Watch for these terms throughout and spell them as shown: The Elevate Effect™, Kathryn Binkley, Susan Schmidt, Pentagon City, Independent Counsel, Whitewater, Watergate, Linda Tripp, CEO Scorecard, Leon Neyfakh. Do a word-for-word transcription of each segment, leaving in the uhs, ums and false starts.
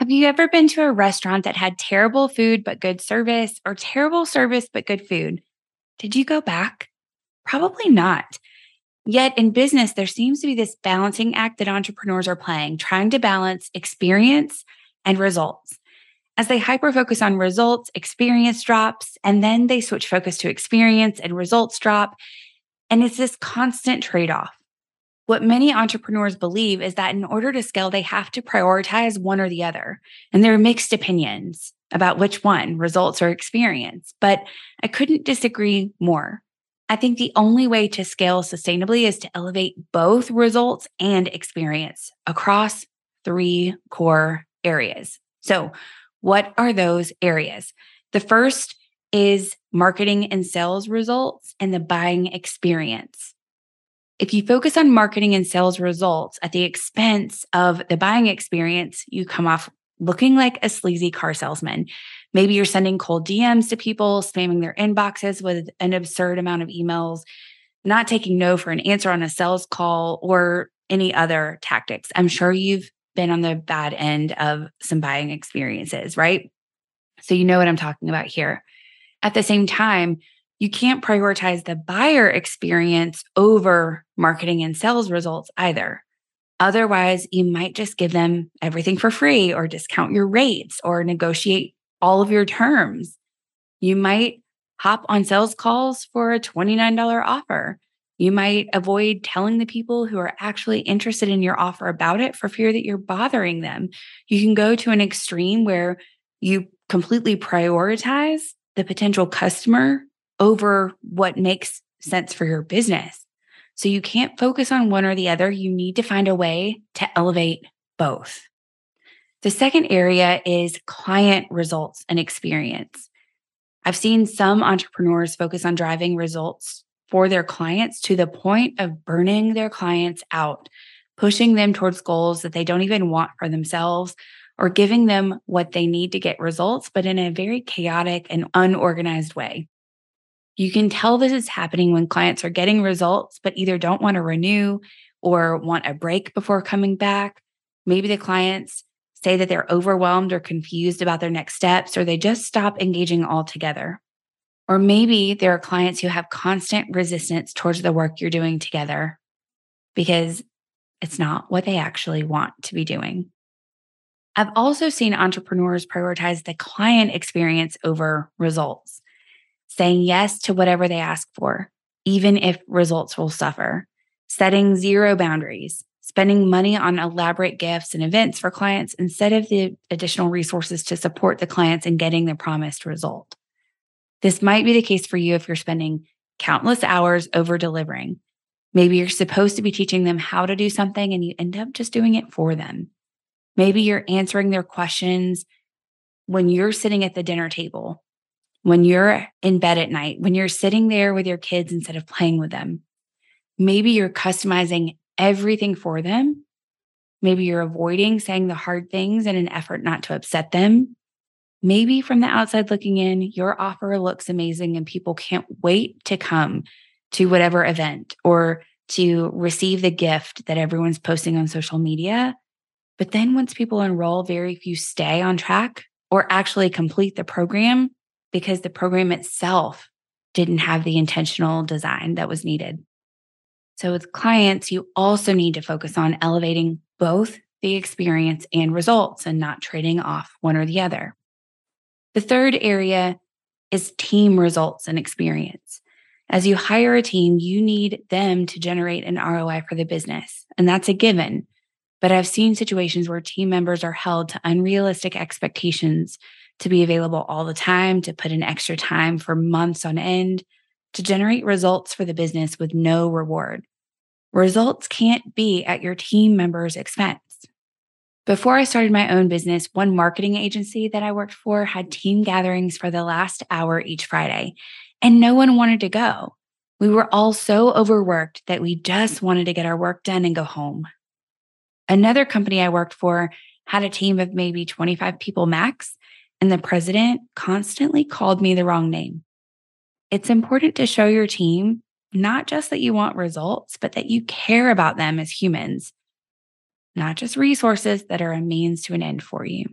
Have you ever been to a restaurant that had terrible food but good service, or terrible service but good food? Did you go back? Probably not. Yet in business, there seems to be this balancing act that entrepreneurs are playing, trying to balance experience and results. As they hyper-focus on results, experience drops, and then they switch focus to experience and results drop. And it's this constant trade-off. What many entrepreneurs believe is that in order to scale, they have to prioritize one or the other. And there are mixed opinions about which one, results or experience, but I couldn't disagree more. I think the only way to scale sustainably is to elevate both results and experience across three core areas. So what are those areas? The first is marketing and sales results and the buying experience. If you focus on marketing and sales results at the expense of the buying experience, you come off looking like a sleazy car salesman. Maybe you're sending cold D Ms to people, spamming their inboxes with an absurd amount of emails, not taking no for an answer on a sales call, or any other tactics. I'm sure you've been on the bad end of some buying experiences, right? So you know what I'm talking about here. At the same time, you can't prioritize the buyer experience over marketing and sales results either. Otherwise, you might just give them everything for free, or discount your rates, or negotiate all of your terms. You might hop on sales calls for a twenty-nine dollars offer. You might avoid telling the people who are actually interested in your offer about it for fear that you're bothering them. You can go to an extreme where you completely prioritize the potential customer over what makes sense for your business. So you can't focus on one or the other. You need to find a way to elevate both. The second area is client results and experience. I've seen some entrepreneurs focus on driving results for their clients to the point of burning their clients out, pushing them towards goals that they don't even want for themselves, or giving them what they need to get results, but in a very chaotic and unorganized way. You can tell this is happening when clients are getting results, but either don't want to renew or want a break before coming back. Maybe the clients say that they're overwhelmed or confused about their next steps, or they just stop engaging altogether. Or maybe there are clients who have constant resistance towards the work you're doing together because it's not what they actually want to be doing. I've also seen entrepreneurs prioritize the client experience over results, saying yes to whatever they ask for, even if results will suffer, setting zero boundaries, spending money on elaborate gifts and events for clients instead of the additional resources to support the clients in getting the promised result. This might be the case for you if you're spending countless hours over-delivering. Maybe you're supposed to be teaching them how to do something and you end up just doing it for them. Maybe you're answering their questions when you're sitting at the dinner table, when you're in bed at night, when you're sitting there with your kids instead of playing with them. Maybe you're customizing everything for them. Maybe you're avoiding saying the hard things in an effort not to upset them. Maybe from the outside looking in, your offer looks amazing and people can't wait to come to whatever event or to receive the gift that everyone's posting on social media. But then once people enroll, very few stay on track or actually complete the program, because the program itself didn't have the intentional design that was needed. So with clients, you also need to focus on elevating both the experience and results and not trading off one or the other. The third area is team results and experience. As you hire a team, you need them to generate an R O I for the business, and that's a given. But I've seen situations where team members are held to unrealistic expectations to be available all the time, to put in extra time for months on end, to generate results for the business with no reward. Results can't be at your team members' expense. Before I started my own business, one marketing agency that I worked for had team gatherings for the last hour each Friday, and no one wanted to go. We were all so overworked that we just wanted to get our work done and go home. Another company I worked for had a team of maybe twenty-five people max, and the president constantly called me the wrong name. It's important to show your team not just that you want results, but that you care about them as humans, not just resources that are a means to an end for you.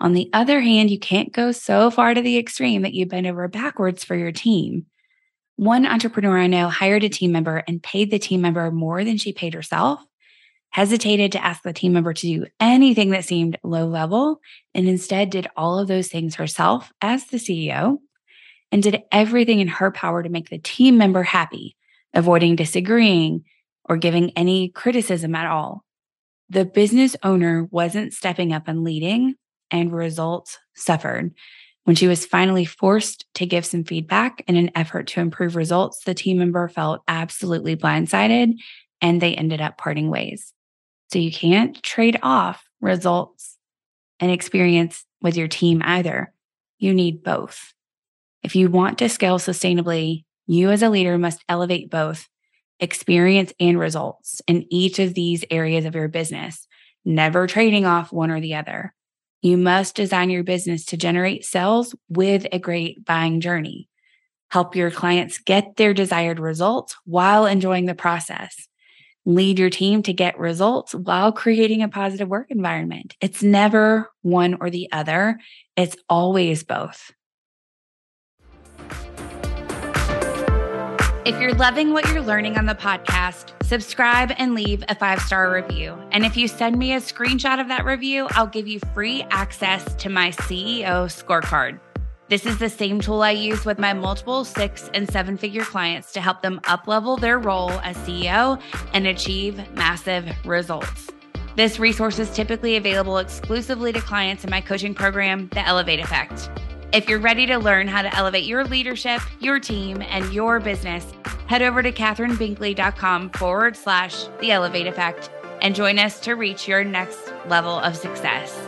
On the other hand, you can't go so far to the extreme that you bend over backwards for your team. One entrepreneur I know hired a team member and paid the team member more than she paid herself, hesitated to ask the team member to do anything that seemed low level, and instead did all of those things herself as the C E O, and did everything in her power to make the team member happy, avoiding disagreeing or giving any criticism at all. The business owner wasn't stepping up and leading, and results suffered. When she was finally forced to give some feedback in an effort to improve results, the team member felt absolutely blindsided, and they ended up parting ways. So you can't trade off results and experience with your team either. You need both. If you want to scale sustainably, you as a leader must elevate both experience and results in each of these areas of your business, never trading off one or the other. You must design your business to generate sales with a great buying journey. Help your clients get their desired results while enjoying the process. Lead your team to get results while creating a positive work environment. It's never one or the other. It's always both. If you're loving what you're learning on the podcast, subscribe and leave a five-star review. And if you send me a screenshot of that review, I'll give you free access to my C E O Scorecard. This is the same tool I use with my multiple six- and seven-figure clients to help them up-level their role as C E O and achieve massive results. This resource is typically available exclusively to clients in my coaching program, The Elevate Effect. If you're ready to learn how to elevate your leadership, your team, and your business, head over to kathryn binkley dot com forward slash the elevate effect and join us to reach your next level of success.